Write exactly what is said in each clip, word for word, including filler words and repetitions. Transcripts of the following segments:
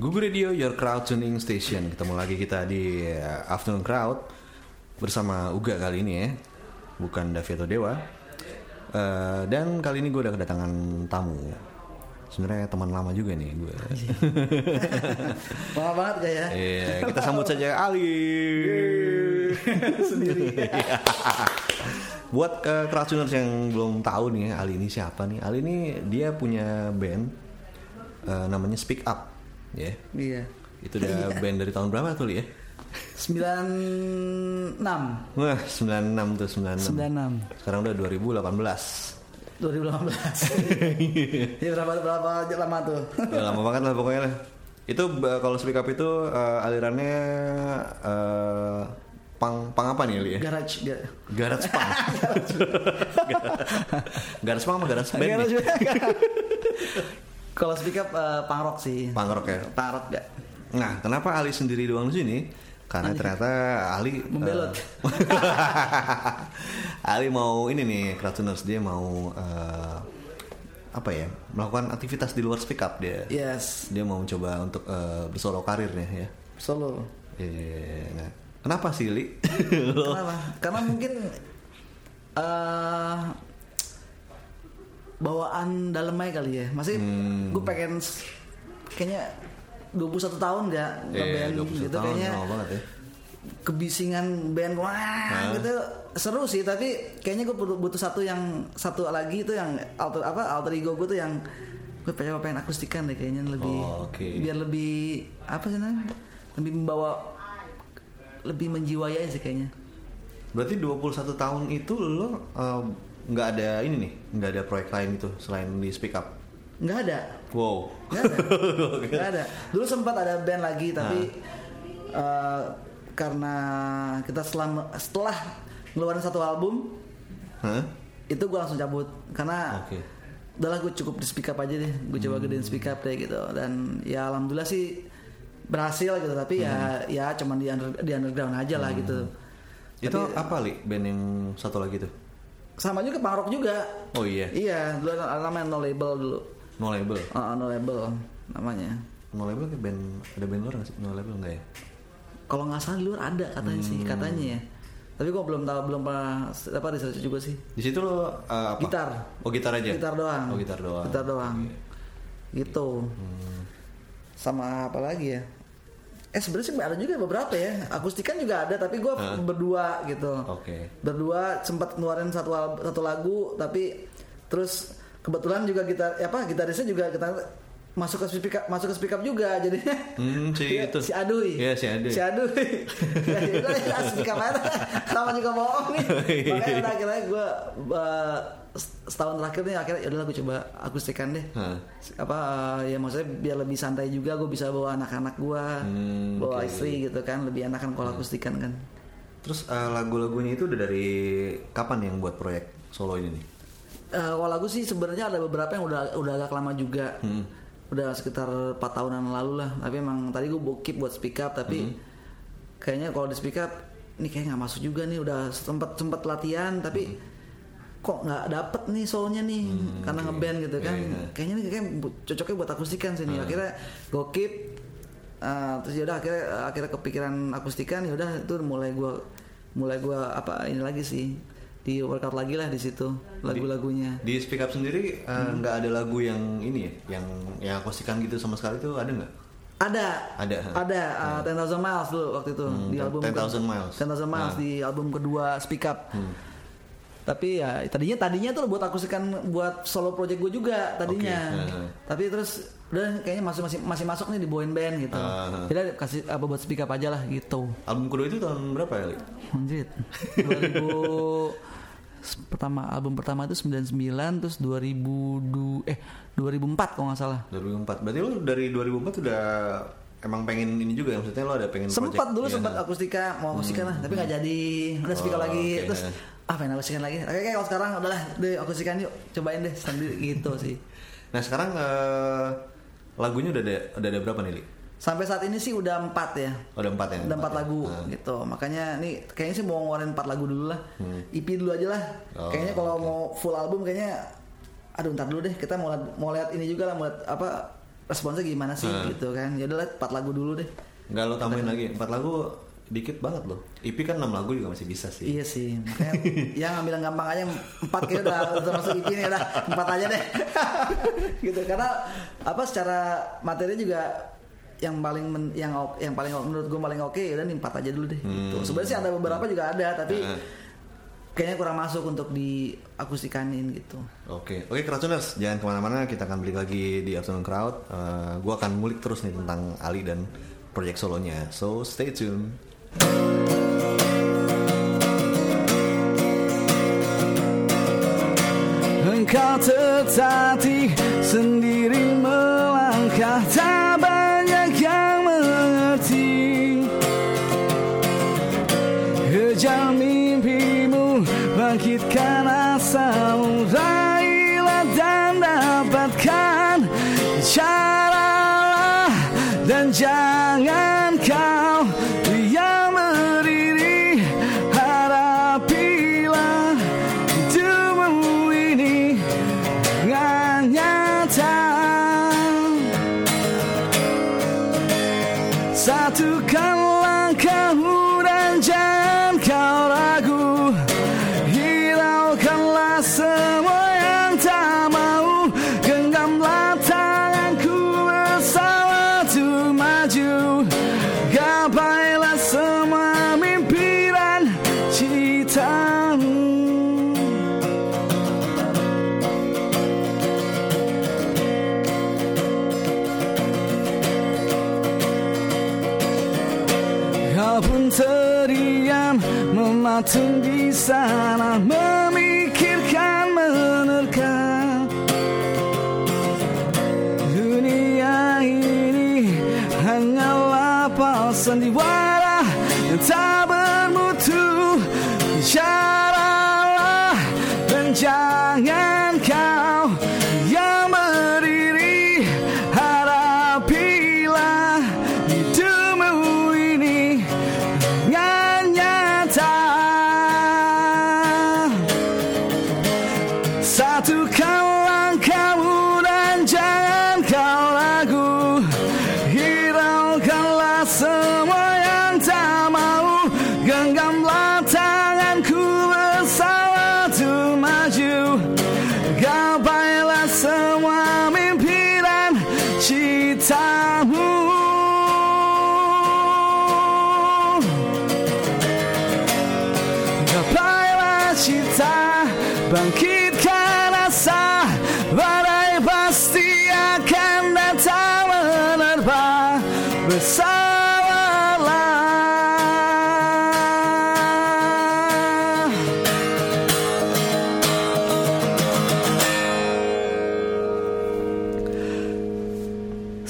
Google Radio, your crowd tuning station. Ketemu lagi kita di Afternoon Crowd bersama Uga kali ini ya, bukan Davito Dewa. Uh, dan kali ini gue udah kedatangan tamu. Sebenarnya teman lama juga nih gue. Lama banget gak ya? Iya, kita sambut saja Ali sendiri. Buat uh, crowdtuners yang belum tahu nih, Ali ini siapa nih? Ali ini dia punya band uh, namanya Speak Up, ya. Yeah. Iya. Itu udah iya. Band dari tahun berapa tuh, Li ya? sembilan enam. Wah, sembilan enam tuh, sembilan enam. sembilan enam. Sekarang udah dua ribu delapan belas. dua ribu delapan belas. Ya berapa berapa lama tuh? Udah lama banget lah pokoknya lah. Itu uh, kalau Speak Up itu uh, alirannya uh, Pang, pang apa nih, Li? Garage, gar- garage pang. Garage pang sama garage band. Garage band. Kalau Speak Up uh, pang rock sih. Pang rock ya. Pang rock gak? Nah, kenapa Ali sendiri doang di sini? Karena Ani. Ternyata Ali membelot. Uh, Ali mau ini nih, crowdtuners, dia mau uh, apa ya? Melakukan aktivitas di luar Speak Up dia. Yes. Dia mau coba untuk uh, bersolo karirnya ya. Solo. Iya. Yeah, nah. Kenapa sih, Li? Kenapa? Karena mungkin uh, bawaan dalemnya kali ya. Masih hmm. gue pengen kayaknya dua puluh satu tahun gak ngeband yeah, gitu kayaknya. Ya. Kebisingan band wah huh? gitu seru sih, tapi kayaknya gue butuh satu yang satu lagi itu yang alter apa alter ego gue tuh yang gue pengen pengen akustikan deh kayaknya lebih oh, okay. biar lebih apa sih namanya? Lebih membawa lebih menjiwai sih kayaknya. Berarti dua puluh satu tahun itu lo nggak uh, ada ini nih, nggak ada proyek lain gitu selain di Speak Up? Nggak ada. Wow. Nggak ada. Nggak ada. Dulu sempat ada band lagi tapi nah. uh, karena kita setelah setelah ngeluarin satu album, huh? itu gue langsung cabut karena okay. udahlah gue cukup di Speak Up aja deh, gue hmm. coba gedein Speak Up deh gitu dan ya alhamdulillah sih. Berhasil gitu tapi hmm. ya ya cuman di under, di underground aja lah hmm. gitu. Itu tapi, apa Li band yang satu lagi tuh? Sama juga punk rock juga. Oh iya. Iya, dulu namanya No Label dulu. No Label. Uh, no Label namanya. No Label ke band ada band luar enggak sih? No Label enggak ya? Kalau enggak salah di luar ada katanya hmm. sih, katanya ya. Tapi gua belum tahu belum pernah apa research juga sih. Di situ lo uh, apa? Gitar. Oh, gitar aja. Gitar doang. Oh, gitar doang. Gitar doang. Okay. Gitu. Hmm. Sama apa lagi ya? Eh sebenarnya sih ada juga beberapa ya. Akustikan juga ada tapi gue huh? berdua gitu. Okay. Berdua sempat ngeluarin satu satu lagu tapi terus kebetulan juga gitar apa gitarisnya juga kita masuk ke Speak Up, masuk ke Speak Up juga jadinya. Hmm, si ya, itu. Si Adui. Iya, si Adui. Si Adui. Ya Speak Up aja. Sama juga bohong nih. Makanya akhirnya gue uh, setahun terakhir nih akhirnya yaudahlah gue coba akustikan deh. Huh. Apa uh, ya maksudnya biar lebih santai juga gue bisa bawa anak-anak gue, hmm, bawa okay. istri gitu kan, lebih enakan kalau hmm. akustikan kan. Terus uh, lagu-lagunya itu udah dari kapan yang buat proyek solo ini nih? Uh, Wah lagu sih sebenarnya ada beberapa yang udah udah agak lama juga. Hmm. Udah sekitar empat tahunan lalu lah. Tapi emang tadi gue keep buat Speak Up tapi mm-hmm. kayaknya kalau di Speak Up ini kayak nggak masuk juga nih. Udah sempat sempat latihan tapi mm-hmm. kok nggak dapet nih soulnya nih mm-hmm. karena okay. ngeband gitu kan. Yeah. Kayaknya ini kayak cocoknya buat akustikan sih nih. Mm-hmm. Akhirnya gue keep uh, terus yaudah akhirnya akhirnya kepikiran akustikan yaudah itu mulai gue mulai gue apa ini lagi sih. Di workout lagi lah di situ lagu-lagunya. Di, di Speak Up sendiri nggak uh, ada lagu yang ini ya, yang yang akustikan gitu sama sekali tuh ada nggak? Ada. Ada. Ada. Ten uh, Thousand Miles dulu waktu itu hmm, di album. Ten Thousand Miles. Ten Thousand Miles nah. di album kedua Speak Up. Hmm. Tapi ya tadinya tadinya tuh buat akustikan buat solo project gue juga tadinya. Okay. Uh-huh. Tapi terus udah kayaknya masih masih masih masuk nih di boy band gitu. Uh-huh. Jadi kasih apa buat Speak Up aja lah gitu. Album kedua itu tahun berapa ya? Anjir. dua ribu pertama album pertama itu sembilan sembilan terus dua ribu dua eh dua ribu empat kalau nggak salah. dua ribu empat. Berarti lu dari dua ribu empat udah emang pengen ini juga ya, maksudnya lu ada pengen sempat dulu ya, sempat nah. akustika, mau akustika hmm. lah, tapi nggak jadi. Udah Speak Up oh, lagi okay. terus ah pengen akustikan lagi. Oke, okay, kalau sekarang udahlah deh akustikan yuk, cobain deh sendiri gitu sih. Nah, sekarang uh, lagunya udah ada udah ada berapa nih, Li? Sampai saat ini sih udah empat ya. Oh, udah empat ya. Udah empat lagu ya. Gitu. Makanya nih kayaknya sih mau ngeluarin empat lagu dulu lah. Hmm. E P dulu aja lah. Oh, kayaknya kalau okay. mau full album kayaknya aduh ntar dulu deh. Kita mau lihat, mau lihat ini juga lah, mau lihat apa responnya gimana sih nah. gitu kan. Ya udah empat lagu dulu deh. Enggak lo tambahin lagi. empat lagu dikit banget loh. E P kan enam lagu juga masih bisa sih. Iya sih. Makanya yang ngambil gampang aja empat kayak udah udah masuk E P nih udah empat aja deh. Gitu karena apa secara materi juga yang paling men, yang yang paling menurut gue paling oke okay, ya udah empat aja dulu deh. Hmm. Gitu. Sebenarnya sih ada beberapa hmm. juga ada tapi nah. kayaknya kurang masuk untuk diakustikanin gitu. Oke, oke Crowdtuners, jangan kemana-mana, kita akan balik lagi di Afternoon Crowd. Uh, gue akan mulik terus nih tentang Ali dan proyek solonya. So stay tuned. Engkau tertatih sendiri melangkah, tak banyak yang mengerti. Kejar mimpimu, bangkitkan asamu, raihlah dan dapatkan, caralah dan jangan kau diam berdiri, harapilah hidupmu ini dengan nyata, satukan langkahmu dan jangan kau ragu, hilaukanlah semua yang tak mau, genggamlah tanganku bersama untuk maju, gapailah semua mimpi dan citamu. Kau pun teriam mematung di sana, memikirkan menerka dunia ini hanyalah sandiwara yang tak bermutu, caralah dan jangan kau yang berdiri, harapilah hidupmu ini dengan nyata, satukan langkahmu dan jangan kau ragu, hiraukanlah semua yang tak mau, genggamlah tanganku bersama untuk maju, gapailah semua mimpi dan citamu, gapailah cinta, bangkitkan asa, badai pasti akan datang menerpa bersamalah.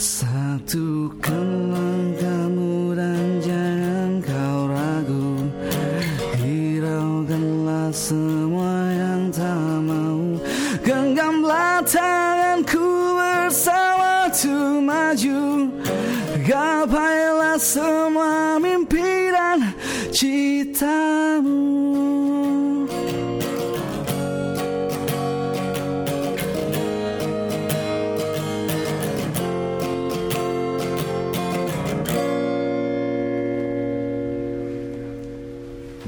Satukan langkahmu dan jangan kau ragu, hiraukanlah semua yang tak mau, genggamlah tanganku bersama untuk maju, gapailah semua mimpi dan citamu.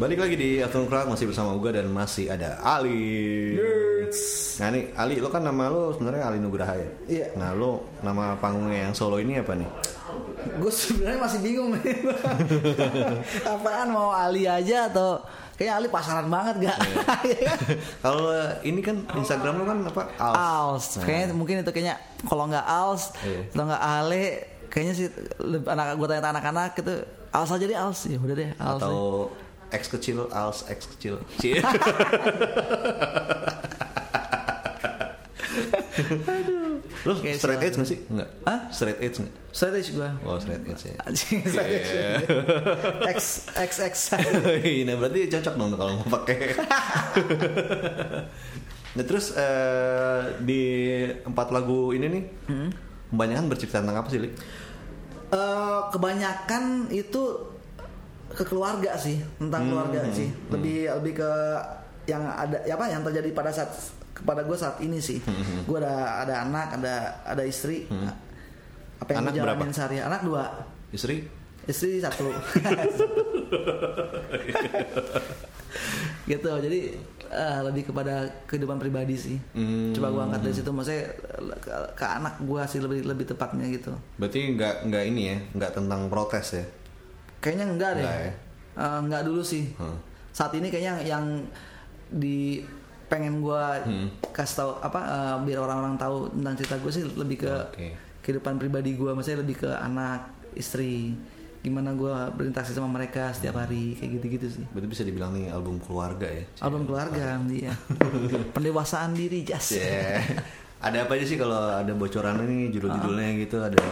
Balik lagi di Afternoon Crowd, masih bersama Uga dan masih ada Ali. Yes. Nah nih Ali, lo kan nama lo sebenarnya Ali Nugraha ya? Iya. Nah lo nama panggungnya yang solo ini apa nih? Gue sebenarnya masih bingung nih. Apaan, mau Ali aja atau kayaknya Ali pasaran banget gak? Kalau ini kan Instagram lo kan apa? Als, Als. Nah. Kayaknya mungkin itu kayaknya kalau gak Als, iya. Kalau gak Ale, kayaknya sih anak, gue tanya anak-anak itu Als aja deh, Als ya udah deh Als. Atau deh. X kecil, Als X kecil. Aduh. Lo okay, straight so edge gak sih? Enggak. Hah? Straight edge gak? Straight edge gue. Oh straight edge ya. Straight edge ya. X, X, X. Nah berarti cocok dong kalau mau pakai. Nah terus uh, di empat lagu ini nih hmm? kebanyakan bercerita tentang apa sih, Lik? Uh, kebanyakan itu ke keluarga sih, tentang hmm, keluarga hmm, sih lebih hmm. lebih ke yang ada ya apa yang terjadi pada saat kepada gue saat ini sih. hmm. Gue ada ada anak, ada ada istri. hmm. apa yang anak berapa? Sehari anak dua, istri istri satu. Gitu, jadi uh, lebih kepada kehidupan pribadi sih. Hmm. Coba gue angkat dari situ, maksudnya ke, ke anak gue sih lebih lebih tepatnya gitu. Berarti nggak nggak ini ya, nggak tentang protes ya? Kayaknya enggak deh, nggak ya? uh, nggak dulu sih. Hmm. Saat ini kayaknya yang di pengen gue hmm. kasih tahu apa uh, biar orang-orang tahu tentang cerita gue sih lebih ke okay. kehidupan pribadi gue, maksudnya lebih ke anak, istri, gimana gue berinteraksi sama mereka setiap hari, kayak gitu-gitu sih. Berarti bisa dibilang nih album keluarga ya? Album keluarga, iya. Pendewasaan diri, jas. Yeah. Ada apa aja sih kalau ada bocoran nih, judul-judulnya uh-huh. gitu, ada...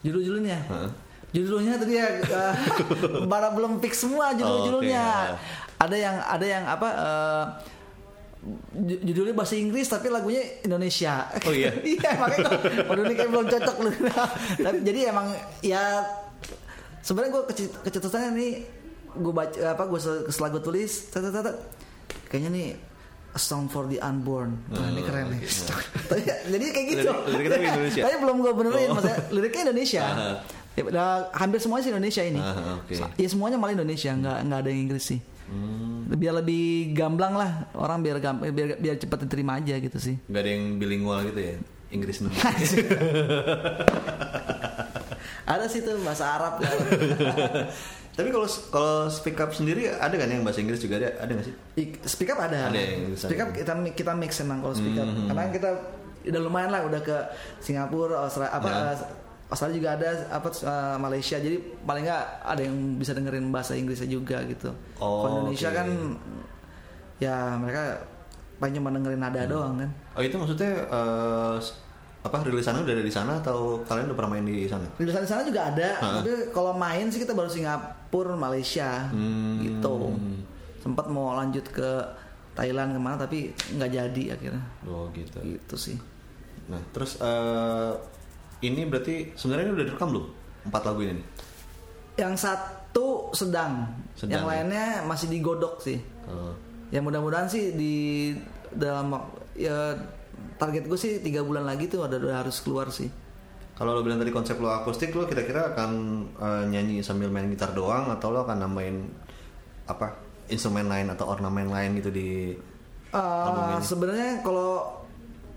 Judul-judulnya? Uh-huh. Judulnya tadi ya, uh, bara belum fix semua judul-judulnya. Oh, okay. Ada yang, ada yang apa... Uh, judulnya bahasa Inggris tapi lagunya Indonesia. Oh iya. Iya, makanya waduh ini kayak belum cocok loh. Jadi emang ya sebenarnya gue kecetusannya nih, gue baca apa gue setelah gue tulis tata, tata, kayaknya nih A Song for the Unborn. Nah, ini keren nih. Jadi kayak gitu. Liriknya Indonesia. Tapi belum gue benerin, maksudnya liriknya Indonesia. Ya, hampir semuanya sih Indonesia ini. Ya semuanya malah Indonesia, nggak nggak ada yang Inggris sih. Hmm. Biar lebih gamblang lah, orang biar gampang, biar biar cepat diterima aja gitu sih. Gak ada yang bilingual gitu ya, Inggris nih. Ada sih tuh bahasa Arab. Kan? Tapi kalau kalau Speak Up sendiri ada kan yang bahasa Inggris juga, ada ada nggak sih? Speak Up ada. Ada yang Inggris. Speak Up kita kita mix emang kalau Speak Up, hmm. karena kita udah lumayan lah, udah ke Singapura, Australia, apa nah. Australia juga ada, apa uh, Malaysia, jadi paling nggak ada yang bisa dengerin bahasa Inggrisnya juga gitu. Oh, kalau Indonesia okay. kan ya mereka paling cuma dengerin nada hmm. doang kan. Oh itu maksudnya uh, apa rilisannya udah ada di sana atau kalian udah pernah main di sana? Rilisan di sana juga ada, ha? Tapi kalau main sih kita baru Singapura, Malaysia hmm. gitu. Sempat mau lanjut ke Thailand kemana tapi nggak jadi akhirnya. Oh gitu. Gitu sih. Nah terus. Uh, Ini berarti sebenarnya ini udah direkam belum? Empat lagu ini nih. Yang satu sedang, sedang yang ya? Lainnya masih digodok sih. Oh. Ya mudah-mudahan sih di dalam ya, target gue sih tiga bulan lagi tuh udah, udah harus keluar sih. Kalau lo bilang tadi konsep lo akustik, lo kira-kira akan uh, nyanyi sambil main gitar doang atau lo akan nambahin apa instrumen lain atau ornamen lain gitu di uh, album ini? Sebenarnya kalau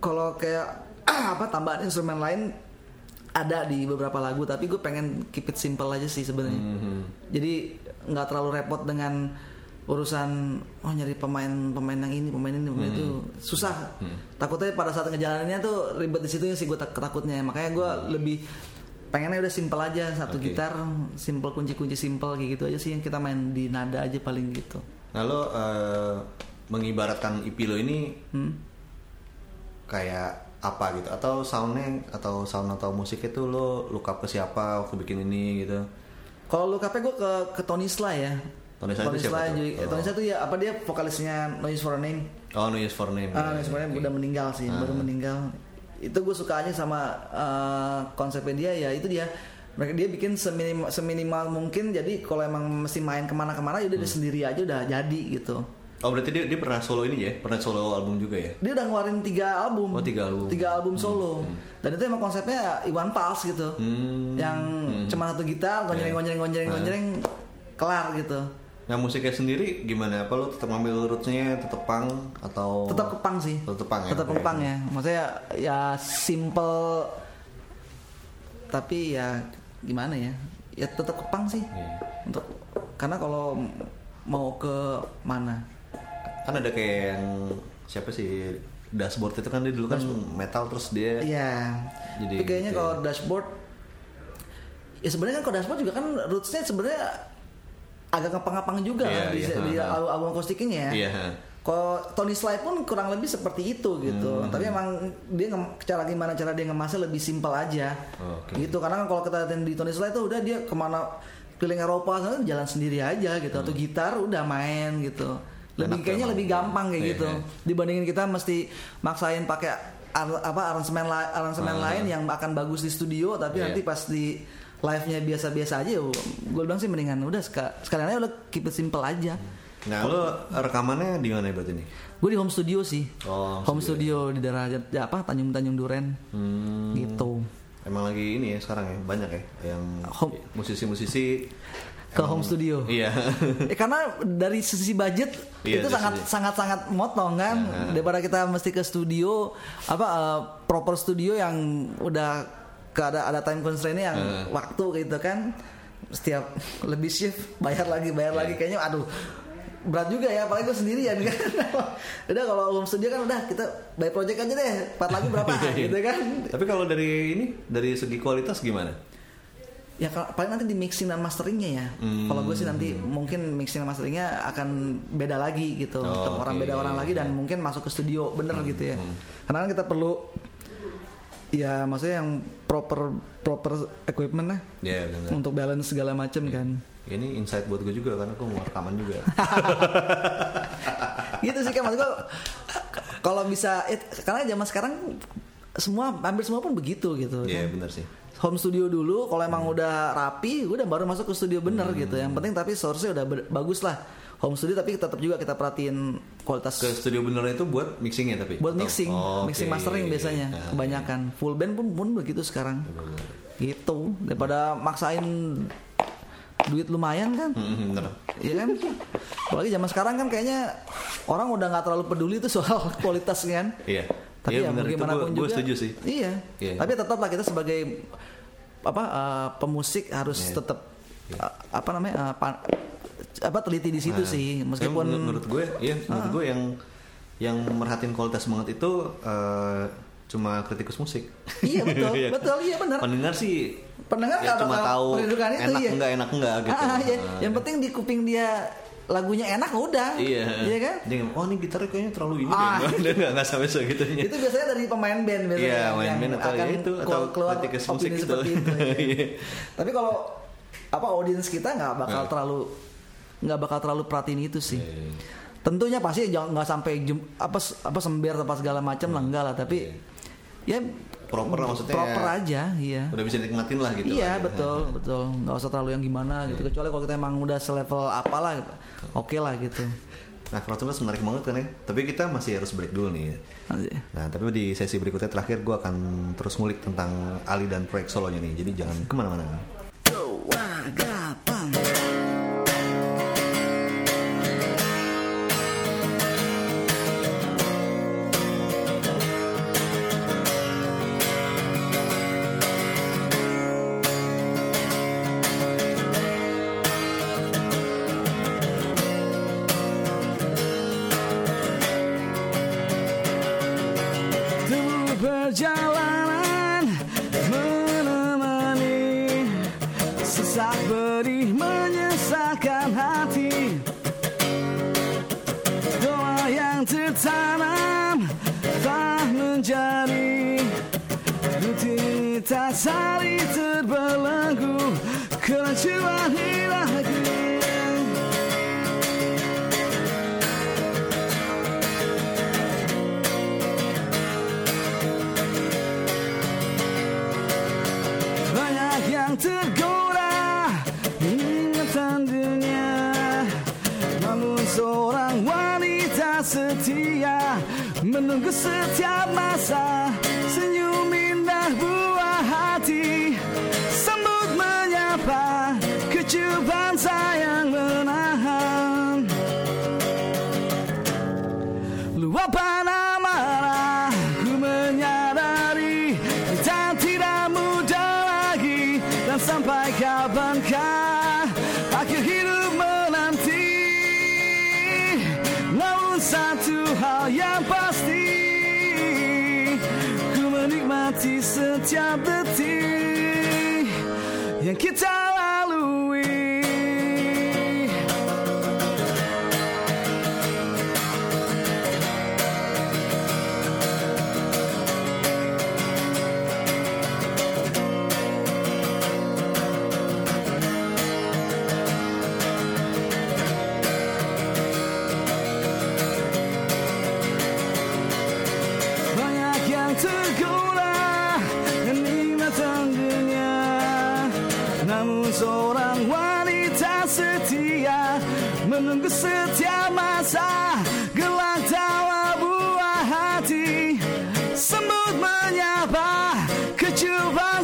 kalau kayak apa tambahan instrumen lain ada di beberapa lagu, tapi gue pengen keep it simple aja sih sebenarnya. Mm-hmm. Jadi nggak terlalu repot dengan urusan oh nyari pemain pemain yang ini pemain ini pemain mm-hmm. itu susah. Mm-hmm. Takutnya pada saat ngejalaninnya tuh ribet di situ sih gue takutnya. Makanya gue mm-hmm. lebih pengennya udah simple aja, satu okay. gitar, simple kunci-kunci simple kayak gitu aja sih yang kita main di nada aja paling gitu. Nah lo uh, mengibaratkan E P lo ini hmm? kayak apa gitu atau soundnya atau sound atau musiknya tuh lo look up ke siapa waktu bikin ini gitu? Kalau look upnya gue ke ke Tony Sly ya. Tony Sly, Tony Sly itu siapa? Tony Sly tuh ya apa dia vokalisnya No Use For A Name? Oh No Use For A Name. Ah, No Use For A Name okay. udah meninggal sih, ah. baru meninggal. Itu gue sukanya sama uh, konsepnya dia ya itu dia. Mereka dia bikin seminimal, seminimal mungkin, jadi kalau emang mesti main kemana-kemana udah hmm. dia sendiri aja udah jadi gitu. Oh berarti dia, dia pernah solo ini ya? Pernah solo album juga ya? Dia udah ngeluarin tiga album. Oh tiga album. Tiga album solo. Hmm. Dan itu emang konsepnya Iwan Fals gitu, hmm. yang hmm. cuma satu gitar, gonjreng-gonjreng-gonjreng-gonjreng, hmm. kelar gitu. Nah musiknya sendiri gimana? Apa lo tetap ngambil rootsnya tetap punk atau? Tetap punk sih. Tetap punk ya. Tetap punk ya. Maksudnya ya simple, tapi ya gimana ya? Ya tetap punk sih. Yeah. Untuk karena kalau mau ke mana? Kan ada kayak yang siapa sih Dashboard itu kan dia dulu kan Dashboard. Metal terus dia iya jadi tapi kayaknya gitu. Kalau Dashboard ya sebenarnya kan kalau Dashboard juga kan rootsnya sebenarnya agak ngepang-ngapang juga yeah, kan yeah, di, yeah. di album akustiknya ya yeah. Kalau Tony Sly pun kurang lebih seperti itu gitu hmm. tapi emang dia nge- cara gimana cara dia ngemasnya lebih simpel aja okay. gitu karena kalau kita lihat di Tony Sly itu udah dia kemana keliling Eropa kan jalan sendiri aja gitu hmm. atau gitar udah main gitu lebih enak kayaknya lebih gampang kayak yeah, gitu yeah. dibandingin kita mesti maksain pakai ar- apa aransemen la- aransemen uh, lain yang akan bagus di studio tapi yeah. nanti pas di live-nya biasa-biasa aja. Gue bilang sih mendingan udah sek- sekalian aja udah keep it simple aja. Nah lo rekamannya di mana berarti nih? Gue di home studio sih. Oh, home studio, studio di daerah apa Tanjung Tanjung Duren hmm. gitu. Emang lagi ini ya sekarang ya, banyak ya yang home. musisi-musisi ke emang, home studio. Iya. eh, karena dari sisi budget iya, itu sangat, sangat sangat motong kan ya. Daripada kita mesti ke studio apa uh, proper studio yang udah ada ada time constraint-nya yang uh. waktu gitu kan. Setiap lebih shift bayar lagi bayar yeah. lagi kayaknya aduh berat juga ya, apalagi gue sendirian kan. Udah kalau home studio kan udah kita by project aja deh, part lagu berapa gitu kan. Tapi kalau dari ini dari segi kualitas gimana? Ya kalau paling nanti di mixing dan masteringnya ya. Hmm. Kalau gue sih nanti mungkin mixing dan masteringnya akan beda lagi gitu. Oh, orang okay. beda orang lagi dan mungkin masuk ke studio bener hmm. gitu ya. Hmm. Karena kan kita perlu ya maksudnya yang proper proper equipment lah yeah, untuk balance segala macam yeah. kan. Ini insight buat gue juga karena gue mau rekaman juga. Gitu sih kan maksud gue kalau bisa it, karena zaman sekarang semua hampir semua pun begitu gitu. Iya yeah, kan? Benar sih. Home studio dulu, kalau emang hmm. udah rapi, gue udah baru masuk ke studio bener hmm. gitu. Yang penting tapi source-nya udah ber- bagus lah. Home studio tapi tetap juga kita perhatiin kualitas. Ke studio benernya itu buat mixingnya tapi? Buat mixing, oh, mixing okay. mastering biasanya nah, kebanyakan. Okay. Full band pun pun begitu sekarang. Bener. Gitu, daripada maksain duit lumayan kan? Hmm, bener. Iya kan? Apalagi zaman sekarang kan kayaknya orang udah gak terlalu peduli itu soal kualitasnya kan? Iya. Tapi ya, ya bagaimanapun juga, gue setuju sih. Iya. Yeah. Tapi tetaplah kita sebagai apa uh, pemusik harus yeah. tetap yeah. uh, apa namanya uh, pan, apa teliti di situ nah, sih. Meskipun menur- menurut gue, ya menurut uh, gue yang yang merhatiin kualitas banget itu uh, cuma kritikus musik. Iya betul, betul iya benar. Pendengar sih, pendengar ya, cuma tahu enak iya. enggak enak enggak gitu. Ah, iya. nah, yang iya. penting di kuping dia. Lagunya enak udah, iya, iya kan? Jangan, oh ini gitarnya kayaknya terlalu ini, ah. deh, nggak nggak sampai segitunya. Itu biasanya dari pemain band biasanya yeah, yang band atau akan ya itu, atau keluar opini gitu. Seperti itu. Ya. Tapi kalau apa audiens kita nggak bakal yeah. terlalu nggak bakal terlalu perhatiin itu sih. Yeah. Tentunya pasti jangan nggak sampai jem, apa apa sember atau segala macam yeah. lah enggak lah, tapi yeah. ya. Proper lah maksudnya proper aja, iya. Udah bisa nikmatin lah gitu. Iya, lah, betul, ya. betul. Enggak usah terlalu yang gimana yeah. gitu. Kecuali kalau kita emang udah selevel apalah gitu. Oke okay lah gitu. Nah, kalau menarik banget kan ya. Tapi kita masih harus break dulu nih. Ya. Nah, tapi di sesi berikutnya terakhir gue akan terus ngulik tentang Ali dan proyek solonya nih. Jadi jangan kemana-mana. Menunggu setiap masa, senyum indah buah hati, sambut menyapa, kecupan sayang menahan, luapan amarah, ku menyadari kita tidak muda lagi, dan sampai kapankah akhir hidup menanti, namun satu hal yang di setiap detik yang kita lalui. Banyak yang tergoda seorang wanita setia menunggu setiap masa, gelak tawa buah hati, sembut menyapa kecupan.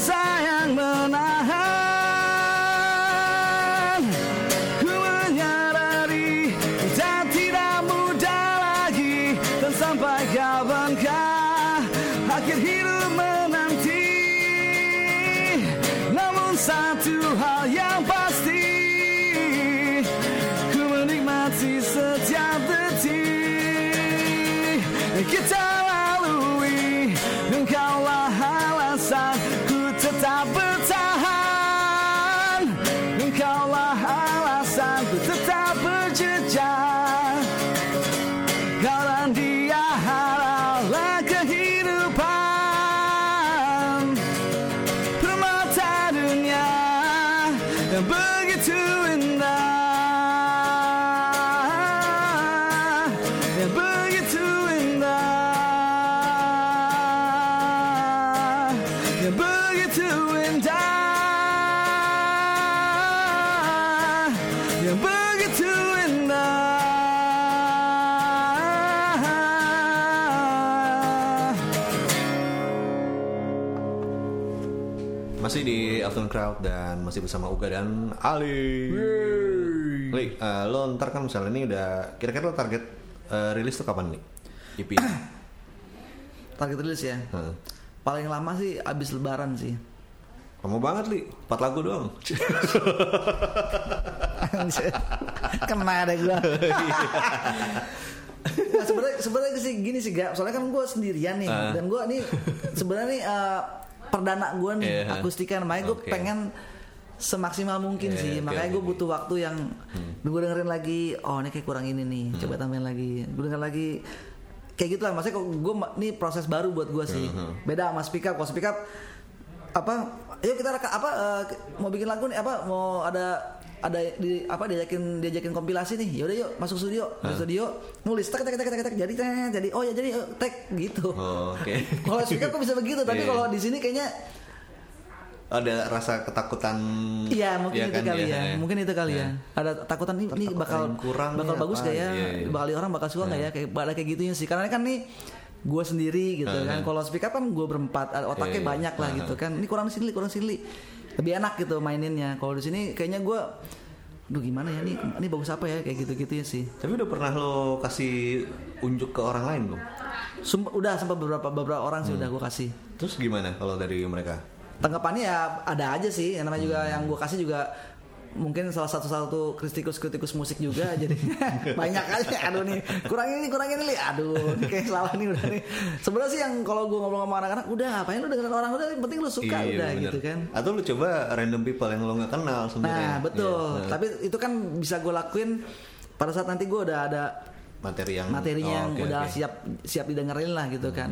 satu hal yang pasti, ku menikmati setiap detik kita lalui. Engkaulah alasan ku tetap bertahan, engkaulah alasan ku tetap berjejak. Karena dia halal kehidupan, permata dunia yang begitu indah, yang begitu indah, yang begitu indah, yang begitu indah. Masih di Afternoon Crowd dan masih bersama Uga dan Ali. Yeay. Li, uh, lo ntar kan misalnya ini udah, kira-kira lo target uh, rilis tuh kapan nih? E P? Target rilis ya? Hmm. Paling lama sih abis lebaran sih. Lama banget Li, empat lagu doang. Kena deh gue. Nah, sebenarnya sebenarnya sih gini sih gak, soalnya kan gue sendirian nih uh. dan gue nih sebenarnya nih uh, perdana gue nih yeah. akustikan, makanya gue okay. pengen semaksimal mungkin yeah, sih, okay, makanya gue butuh waktu yang hmm. gue dengerin lagi, oh ini kayak kurang ini nih, hmm. coba tambahin lagi, gue dengerin lagi, kayak gitulah, maksudnya kok gue ini proses baru buat gue sih, uh-huh. beda sama Speak Up. Kalau Speak Up apa, yuk kita reka, apa uh, mau bikin lagu nih, apa mau ada ada di, apa diajakin diajakin kompilasi nih, yaudah yuk masuk studio, huh? studio nulis tek tek tek tek tek jadi tek, jadi oh ya jadi tek gitu. Oh, Oke. Okay. Kalau Speak Up kok bisa begitu, tapi yeah. kalau di sini kayaknya ada rasa ketakutan. Iya mungkin ya itu kan, kali ya, ya. mungkin itu kali yeah. ya. Ada takutan ini, ini bakal kurang, bakal ya, bagus kayak ya, yeah, bakal yeah. orang bakal suka nggak yeah. ya, kayak ada kayak gitunya sih. Karena kan nih gue sendiri gitu uh-huh. kan, kalau Speak Up kan gue berempat, otaknya yeah, banyak lah uh-huh. gitu kan. Ini kurang sini, kurang sini. Lebih enak gitu maininnya. Kalau di sini kayaknya gue, duh gimana ya nih, ini bagus apa ya, kayak gitu-gitu ya sih. Tapi udah pernah lo kasih unjuk ke orang lain belum? Sump- udah sempat beberapa beberapa orang sih hmm. udah gue kasih. Terus gimana kalau dari mereka? Tanggapannya ya ada aja sih. Yang namanya hmm. juga yang gue kasih juga mungkin salah satu-satu kritikus-kritikus musik juga jadi banyak aja. Aduh nih kurangin ini kurangin ini aduh ini kayak salah nih udah nih. Sebenarnya sih yang kalau gue ngobrol sama anak-anak udah apain lu dengerin orang, udah penting lu suka iya, udah bener. Gitu kan. Atau lu coba random people yang lu nggak kenal sebenarnya. Nah betul ya, tapi itu kan bisa gue lakuin pada saat nanti gue udah ada materi yang materi oh, yang okay, udah okay. siap siap didengerin lah gitu hmm. kan.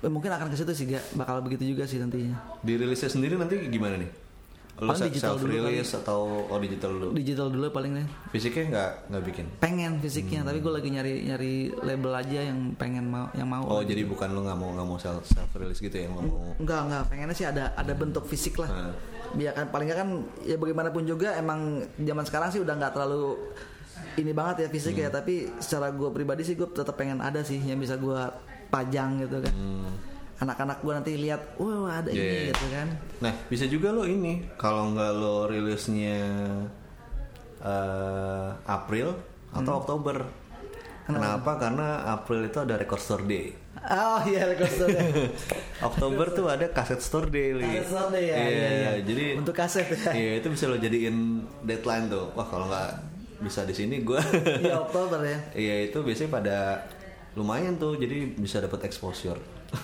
Mungkin akan ke situ sih, gak bakal begitu juga sih nantinya. Dirilisnya sendiri nanti gimana nih? Lo self release atau oh digital dulu? Digital dulu palingnya. Fisiknya nggak nggak bikin? Pengen fisiknya, hmm. tapi gue lagi nyari nyari label aja yang pengen mau yang mau. Oh jadi gitu. Bukan lo nggak mau nggak mau self self release gitu ya, nggak mau? Nggak nggak, pengennya sih ada ada hmm. bentuk fisik lah. Hmm. Ya kan palingnya kan ya bagaimanapun juga emang zaman sekarang sih udah nggak terlalu ini banget ya fisik hmm. ya, tapi secara gue pribadi sih gue tetap pengen ada sih yang bisa gue pajang gitu kan. Hmm. Anak-anak gue nanti lihat, wow ada yeah. ini gitu kan. Nah bisa juga lo ini, kalau nggak lo rilisnya uh, April atau hmm. Oktober. Kenapa? Kenapa? Karena April itu ada record store day. Oh iya record store day. Oktober tuh ada kaset store day. Kaset store day ya. Yeah, iya, iya. Jadi untuk kaset ya. Iya itu bisa lo jadiin deadline tuh. Wah kalau nggak bisa di sini gue. Iya Oktober ya. Iya itu biasanya pada lumayan tuh, jadi bisa dapat exposure.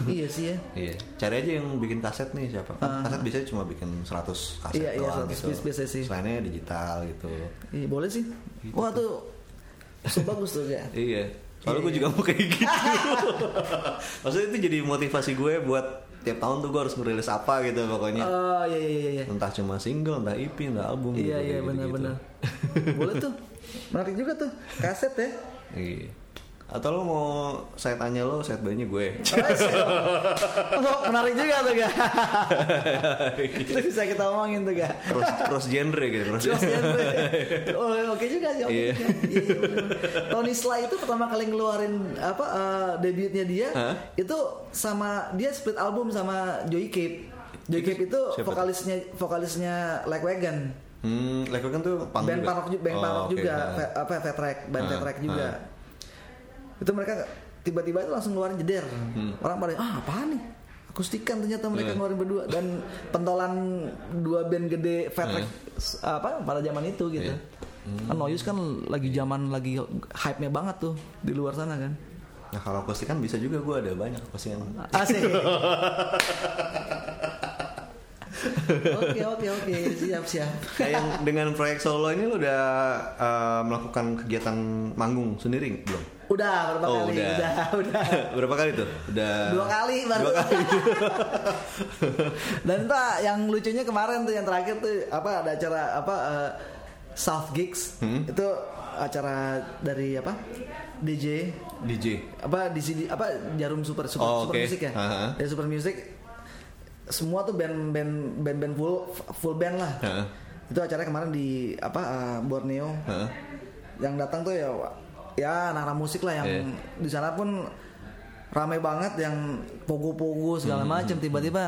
Iya sih ya. Iya. Cari aja yang bikin kaset nih siapa. Uh-huh. Kaset biasanya cuma bikin seratus kaset iya, doang iya, gitu. Sih. Selainnya digital gitu. Iya boleh sih. Gitu. Wah tuh bagus tuh ya. Iya. Soalnya iya, gue iya. juga mau kayak gitu. Maksudnya itu jadi motivasi gue buat tiap tahun tuh gue harus ngerilis apa gitu pokoknya. Oh iya iya iya. Entah cuma single, entah E P, entah album. Iya gitu, iya benar-benar. Gitu. Boleh tuh. Menarik juga tuh kaset ya. Iya. Atau lo mau saya tanya lo, saya tanya gue. Oh, menarik juga tuh gak? Itu bisa kita omongin tuh gak? Cross, cross genre gitu. Cross, cross genre. Oh, oke juga sih. Okay yeah. juga. Yeah, yeah. Tony Sly itu pertama kali ngeluarin apa uh, debutnya dia huh? itu sama dia split album sama Joey Cape. Joey Cape itu siapa? vokalisnya vokalisnya Lagwagon. Hmm, Lagwagon tuh punk band parok juga, band parok oh, okay. juga, nah. apa Vetrek, band Vetrek huh? juga. Huh? Itu mereka tiba-tiba itu langsung ngeluarin jeder hmm. Orang pada ah apaan nih akustikan ternyata mereka ngeluarin berdua, dan pentolan dua band gede fat rap apa pada zaman itu gitu. Hmm. Kan No Use kan lagi zaman lagi hype-nya banget tuh di luar sana kan. Nah kalau akustikan bisa juga, gue ada banyak akustikan. Asik. Oke oke oke, siap siap. Kayak dengan proyek solo ini lo udah uh, melakukan kegiatan manggung sendiri belum? Udah berapa oh, kali? Udah. Udah, udah. Berapa kali tuh? Udah. Dua kali baru. Dua kali. Dan tuh yang lucunya kemarin tuh yang terakhir tuh apa ada acara apa uh, South Gigs hmm? Itu acara dari apa? D J D J apa di sini apa Jarum Super Super, oh, okay. Super Music ya. Uh-huh. Dari Super Music semua tuh band-band band-band full full band lah. Uh-huh. Itu acara kemarin di apa uh, Borneo. Uh-huh. Yang datang tuh ya ya anak-anak musik lah yang yeah. Di sana pun ramai banget yang pogo-pogo segala mm-hmm. macam tiba-tiba.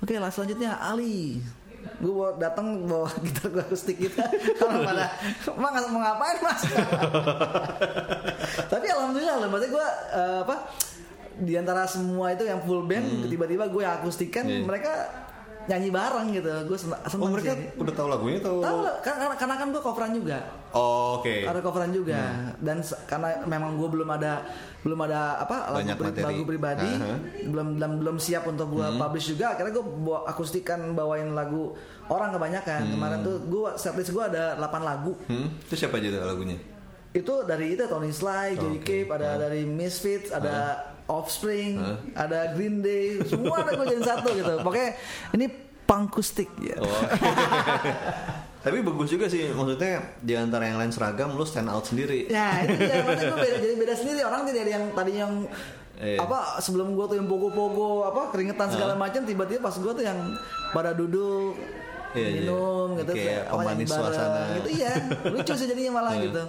Oke, okay, selanjutnya Ali. Gue bawa datang bawa gitar gue akustik kita kalau pada emang mau ngapain mas? Tapi alhamdulillah loh, maksudnya gue uh, apa di antara semua itu yang full band hmm. tiba-tiba gue akustikan yeah. Mereka nyanyi bareng gitu, gue seneng. Oh mereka sih. Udah tahu lagunya tuh? Tahu karena karena kan gue coveran juga. Oh, oke. Okay. Ada coveran juga hmm. dan se- karena memang gue belum ada belum ada apa lagu, pri- lagu pribadi uh-huh. belum, belum belum siap untuk gue hmm. publish juga. Akhirnya gue bawa, akustikan bawain lagu orang kebanyakan hmm. kemarin tuh gue setlist gue ada delapan lagu. Hmm. Itu siapa aja tuh lagunya? Itu dari itu Tony Sly, Joey Cape, okay. ada uh. dari Misfits, ada uh. Offspring, huh? Ada Green Day, semua ada gue jadi satu gitu. Pokoknya ini pangkustik ya. Oh, okay. Tapi bagus juga sih, maksudnya di antara yang lain seragam lu stand out sendiri. Ya itu dia, maksudnya gue beda, jadi beda sendiri. Orang tidak ada yang tadi yang eh. apa sebelum gue tuh yang pogo-pogo apa keringetan segala huh? macam, tiba-tiba pas gue tuh yang pada duduk yeah, minum yeah. gitu, kayak pemanis suasana gitu ya. Lucu sih jadinya malah yeah. gitu.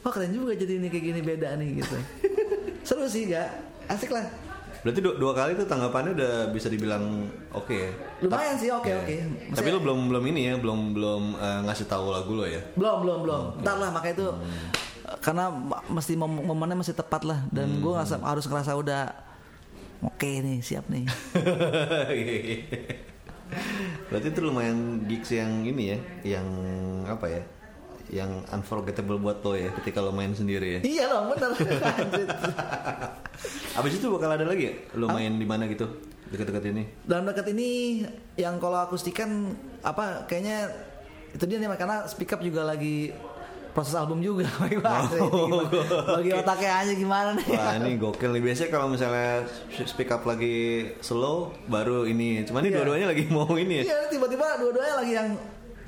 Wah keren juga jadi ini kayak gini beda nih gitu. Seru sih gak? Asik lah. Berarti dua, dua kali tuh tanggapannya udah bisa dibilang oke okay ya. Lumayan Ta- sih oke okay, ya. Oke. Okay. Maksudnya... Tapi lu belum belum ini ya, belum belum uh, ngasih tahu lagu lo ya. Belum belum belum. Okay. Ntar lah makanya itu hmm. karena mesti mom- momennya masih tepat lah dan hmm. gue ngerasa, harus ngerasa udah oke okay nih, siap nih. Berarti itu lumayan gigs yang ini ya, yang apa ya? Yang unforgettable buat lo ya ketika lo main sendiri ya. Iya dong benar. Abis itu bakal ada lagi ya? Lo main di mana gitu dekat-dekat ini? Dalam dekat ini yang kalau akustikan apa kayaknya itu dia nih, karena Speak Up juga lagi proses album juga. Oh, bagi okay. otaknya aja gimana nih. Wah ini gokil nih, biasanya kalau misalnya Speak Up lagi slow baru ini, cuman ini yeah. dua-duanya lagi mau ini ya. Iya tiba-tiba dua-duanya lagi yang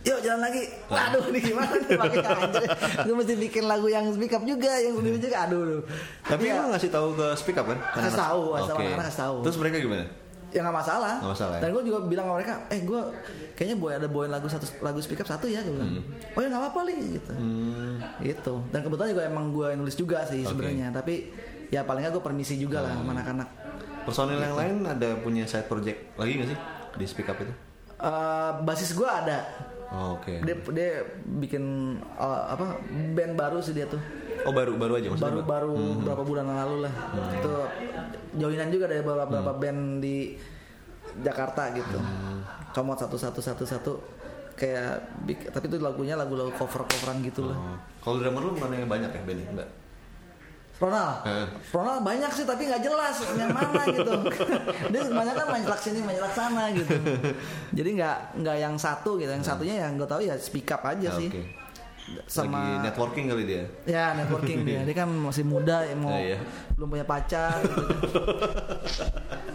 yuk jalan lagi, waduh ini gimana nih pakai kanjeng, gue mesti bikin lagu yang Speak Up juga, yang sendiri juga, aduh. Tapi ya. Lu ngasih tahu ke Speak Up kan? Kasih tahu, asal okay. anak-anak kasih tahu. Terus mereka gimana? Ya nggak masalah. Nggak masalah. Dan gue juga bilang ke mereka, eh gue kayaknya boleh ada bawain lagu satu lagu Speak Up satu ya, gue bilang. Hmm. Oh ya nggak apa-apa nih, gitu. Hmm. Gitu. Dan kebetulan juga emang gue nulis juga sih sebenarnya, okay. tapi ya paling nggak gue permisi juga hmm. lah, anak-anak. Personil gitu. Yang lain ada punya side project lagi nggak sih di Speak Up itu? Uh, basis gue ada. Oh, oke. Okay. Dia dia bikin uh, apa band baru sih dia tuh. Oh baru baru aja maksudnya. Baru baru hmm. berapa bulan yang lalu lah. Hmm. Itu joinan juga dari beberapa hmm. band di Jakarta gitu. Hmm. Comot satu satu satu satu kayak tapi itu lagunya lagu-lagu cover-coveran gitu lah. Oh. Kalau drummer lu mana yang banyak ya bandnya? Enggak. Ronald, eh. Ronald banyak sih tapi nggak jelas yang mana gitu. Dia banyak kan menjelak sini, menjelak sana gitu. Jadi nggak nggak yang satu gitu, yang hmm. satunya yang gue tahu ya Speak Up aja ya, sih. Okay. Sama lagi networking kali dia. Ya networking dia, dia kan masih muda, ya, mau eh, iya. belum punya pacar. Gitu.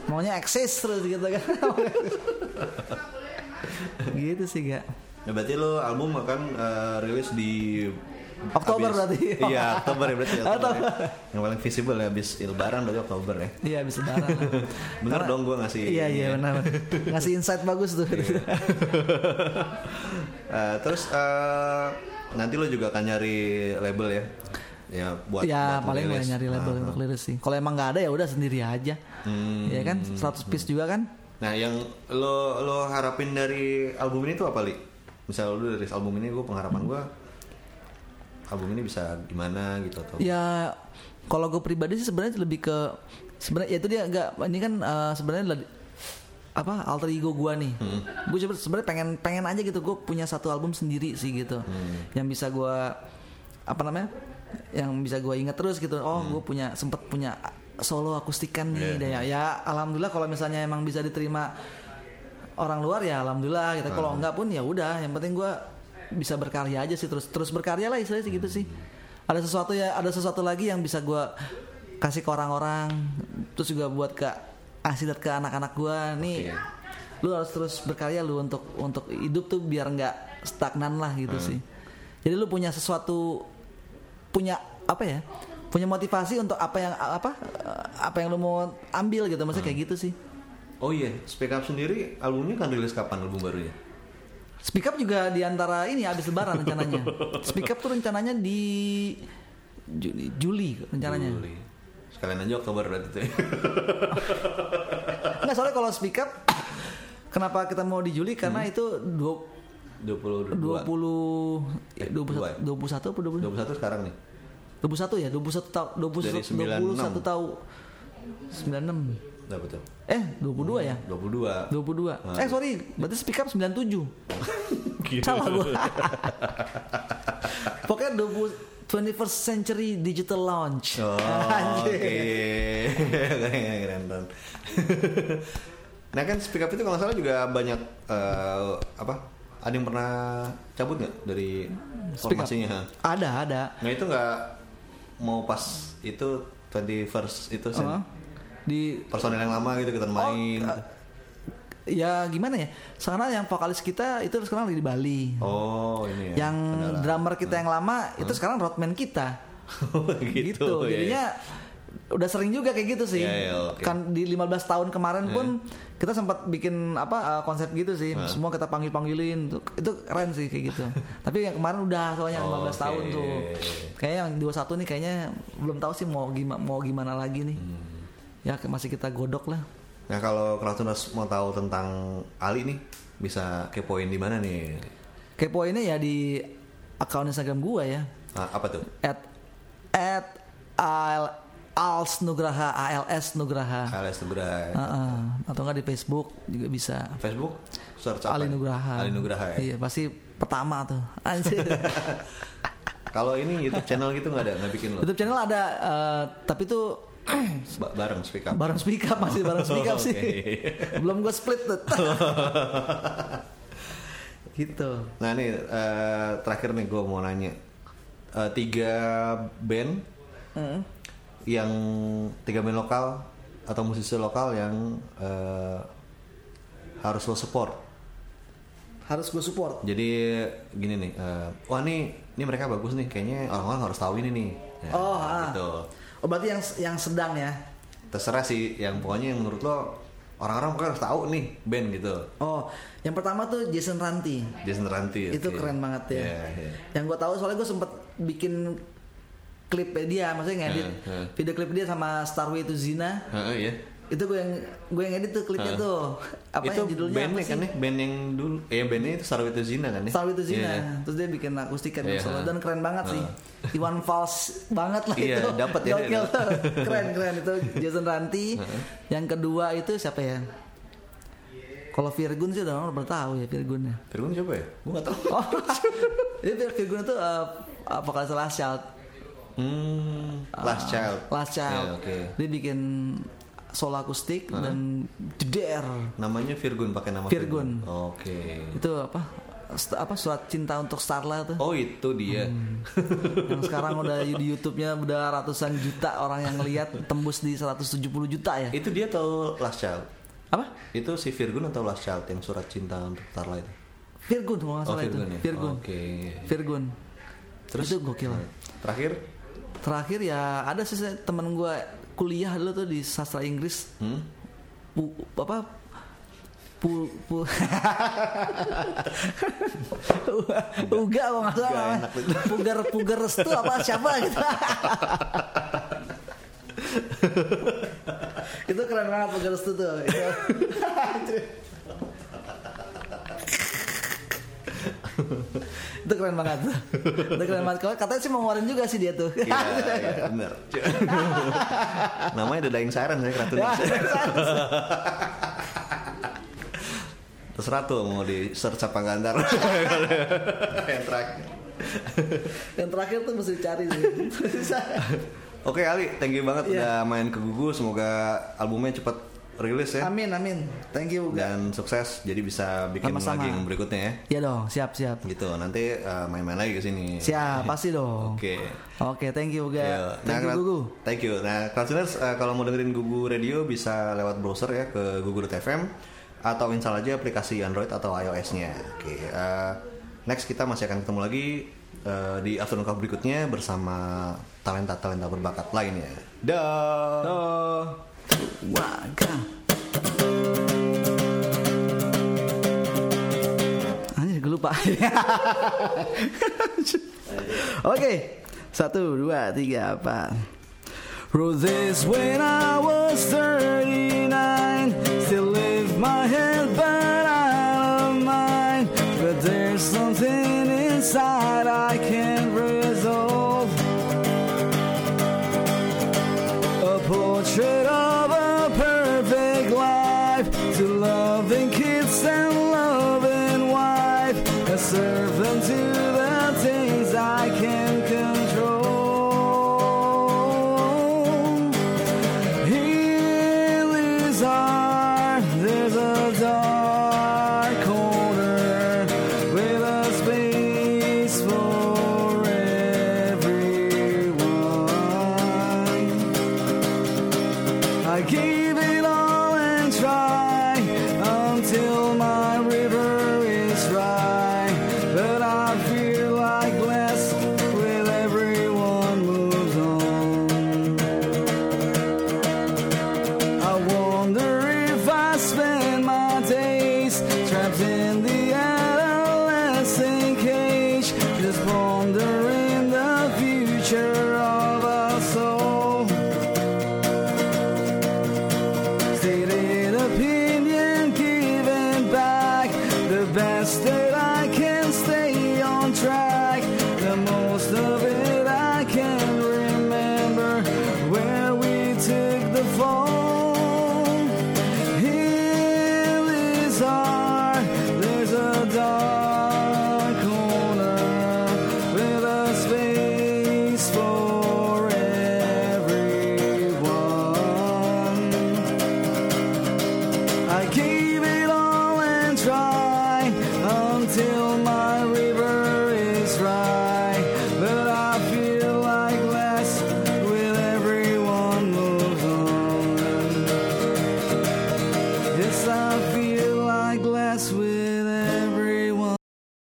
Maunya eksis terus gitu kan. Gitu sih gak. Nah, berarti lo album akan uh, rilis di Oktober abis, berarti. Iya, Oktober ya berarti. Oktober ya. Yang paling visible ya habis lebaran berarti Oktober ya. Iya, habis lebaran. Benar dong gua ngasih. Iya, iya benar. Ngasih insight bagus tuh. Iya. uh, terus uh, nanti lo juga akan nyari label ya. Ya buat ya buat paling liris. Nyari label uh-huh. untuk liris sih. Kalau emang enggak ada ya udah sendiri aja. Hmm, ya kan? seratus piece hmm. juga kan? Nah, yang lo lo harapin dari album ini tuh apa, Li? Misal lo dari album ini gua pengharapan hmm. gua album ini bisa gimana gitu atau? Ya kalau gue pribadi sih sebenarnya lebih ke sebenarnya ya itu dia nggak ini kan uh, sebenarnya apa alter ego gue nih, hmm. gue sebenarnya pengen pengen aja gitu gue punya satu album sendiri sih gitu, hmm. yang bisa gue apa namanya, yang bisa gue ingat terus gitu, oh hmm. gue punya sempet punya solo akustikan nih, yeah. ya, ya alhamdulillah kalau misalnya emang bisa diterima orang luar ya alhamdulillah gitu, kalau hmm. enggak pun ya udah, yang penting gue bisa berkarya aja sih terus terus berkarya lah istilahnya sih gitu sih, ada sesuatu ya ada sesuatu lagi yang bisa gue kasih ke orang-orang, terus juga buat ke asilat ke anak-anak gue nih, okay. lu harus terus berkarya lu untuk untuk hidup tuh biar nggak stagnan lah gitu hmm. sih. Jadi lu punya sesuatu, punya apa ya, punya motivasi untuk apa yang apa apa yang lu mau ambil gitu, maksudnya hmm. kayak gitu sih. Oh iya, yeah. Speak Up sendiri albumnya kan rilis kapan album barunya? Speak Up juga diantara ini abis lebaran rencananya. Speak Up tuh rencananya di Juli, Juli rencananya. Juli. Sekalian aja Oktober berarti tuh. Enggak, soalnya kalau Speak Up kenapa kita mau di Juli karena hmm. itu dua puluh dua puluh dua puluh satu atau dua puluh satu sekarang nih. dua puluh satu ya, dua puluh satu dua puluh satu tahun sembilan enam. Enggak betul. Eh, dua puluh dua ya? dua puluh dua. dua puluh dua. Hmm. Eh, sorry, berarti Speak Up sembilan puluh tujuh. Salah gua. Pokoknya dua puluh twenty-first century digital launch. Oh, oke. Okay. Keren-keren. Nah kan Speak Up itu kalau salah juga banyak uh, apa? Ada yang pernah cabut nggak dari formasinya? Ada, ada. Nah itu nggak mau pas itu twenty-first itu sen- uh-huh. di personel yang lama gitu kita main. Oh, uh, ya gimana ya? Sekarang yang vokalis kita itu sekarang lagi di Bali. Oh ini ya. Yang Kendala. Drummer kita hmm. yang lama itu hmm. sekarang roadman kita. gitu, gitu. Jadinya. Ya, ya. Udah sering juga kayak gitu sih, yeah, yeah, okay. kan di lima belas tahun kemarin pun yeah. kita sempat bikin apa uh, konsep gitu sih, huh? Semua kita panggil-panggilin, tuh, itu keren sih kayak gitu. Tapi yang kemarin udah soalnya oh, lima belas okay. tahun tuh, kayaknya yang dua puluh satu nih kayaknya belum tahu sih mau gimana mau gimana lagi nih, hmm. ya masih kita godok lah. Nah kalau Kratunas mau tahu tentang Ali nih, bisa kepoin di mana nih? Kepoinnya ya di akun Instagram gua ya. Nah, apa tuh? At at al Als Nugraha, A L S Nugraha. A L S Nugraha. Uh-uh. Atau enggak di Facebook juga bisa. Facebook? Search Ali Nugraha. Ali Nugraha. Ya? Iya, pasti pertama tuh. Anjir. Kalau ini YouTube channel gitu enggak ada, enggak bikin loh. YouTube channel ada uh, tapi tuh bareng Speak Up. Bareng Speak Up masih bareng Speak Up sih. Belum gue split tuh. Gitu. Nah, nih uh, terakhir nih gue mau nanya. Uh, tiga band heeh. Mm. yang tiga band lokal atau musisi lokal yang uh, harus lo support, harus gue support. Jadi gini nih, uh, wah nih ini mereka bagus nih, kayaknya orang-orang harus tahu ini nih. Ya, oh, gitu. Oh, berarti yang yang sedang ya? Terserah sih, yang pokoknya yang menurut lo orang-orang pokoknya harus tahu nih band gitu. Oh, yang pertama tuh Jason Ranti. Jason Ranti itu okay. keren banget ya. Yeah, yeah. Yang gue tahu soalnya gue sempet bikin klip dia, maksudnya ngedit uh, uh. video klip dia sama Starway itu Zina. Uh, uh, yeah. Itu gue yang gue yang edit tuh klipnya uh. tuh. Apa itu ya, judulnya apa sih? Kan nih, band yang dulu, eh bandnya itu Sarwito Zina kan nih. Sarwito Zina. Yeah. Terus dia bikin akustikan yeah. solo dan keren banget uh. sih. Iwan Fals banget lah yeah, itu. Dapat ya. Keren keren itu Jason Ranti. Uh. Yang kedua itu siapa ya? Kalau Virgoun sih udah pernah tahu ya Virgoun ya. Virgoun siapa ya? Gue nggak tahu. Oh, itu Virgoun itu apa kalau salah Last Child. Hmm, Last Child. Last Child. Yeah, okay. Dia bikin solo akustik huh? dan D D R. Namanya Virgoun, pakai nama Virgoun. Oke. Okay. Itu apa? Apa surat cinta untuk Starla tuh? Oh, itu dia. Hmm. Yang sekarang udah di YouTube-nya udah ratusan juta orang yang lihat, tembus di seratus tujuh puluh juta ya. Itu dia atau Last Child? Apa? Itu si Virgoun atau Last Child yang surat cinta untuk Starla itu? Virgoun, kalau enggak salah oh, itu. Ya? Virgoun. Oke. Okay. Virgoun. Terus itu gokil. Terakhir Terakhir ya ada sih teman gue kuliah dulu tuh di sastra Inggris, hmm? pu, apa pu, pu uga apa nggak salah, pugar pugar restu apa siapa gitu. Itu keren banget pugar restu tuh. Itu. Itu keren banget. Itu keren banget. Katanya sih mau ngeluarin juga sih dia tuh. Iya, ya, bener. Namanya The Dying Sirens ya, Keraton. Terserah tuh mau di search apa ngantar. Yang terakhir. Yang terakhir tuh mesti cari sih. Oke Ali, thank you banget yeah. udah main ke Gugu. Semoga albumnya cepat rilis ya. Amin, amin. Thank you. Dan sukses. Jadi bisa bikin sama-sama lagi yang berikutnya ya. Iya dong, siap-siap. Gitu, nanti uh, main-main lagi ke sini. Siap, pasti dong. Oke. Okay. Oke, okay, thank you Ga. Thank nah, you Gugu. Thank you. Nah, listeners uh, kalau mau dengerin Gugu Radio bisa lewat browser ya ke Google dot f m atau install aja aplikasi Android atau iOS-nya. Oke. Okay. Uh, next kita masih akan ketemu lagi uh, di Afternoon Cup berikutnya bersama talenta-talenta berbakat lainnya. Dah. Dah. Waga. Anjir gue lupa. Oke, satu, dua, tiga, empat. Wrote this when I was thirty-nine. Still live my head but out of mind. But there's something inside I can't resolve. A portrait of serve them to the things I can control. Here is our, there's a dark corner with a space for everyone. I gave it all and tried until my river is dry. Trapped in the adolescent cage, just wondering.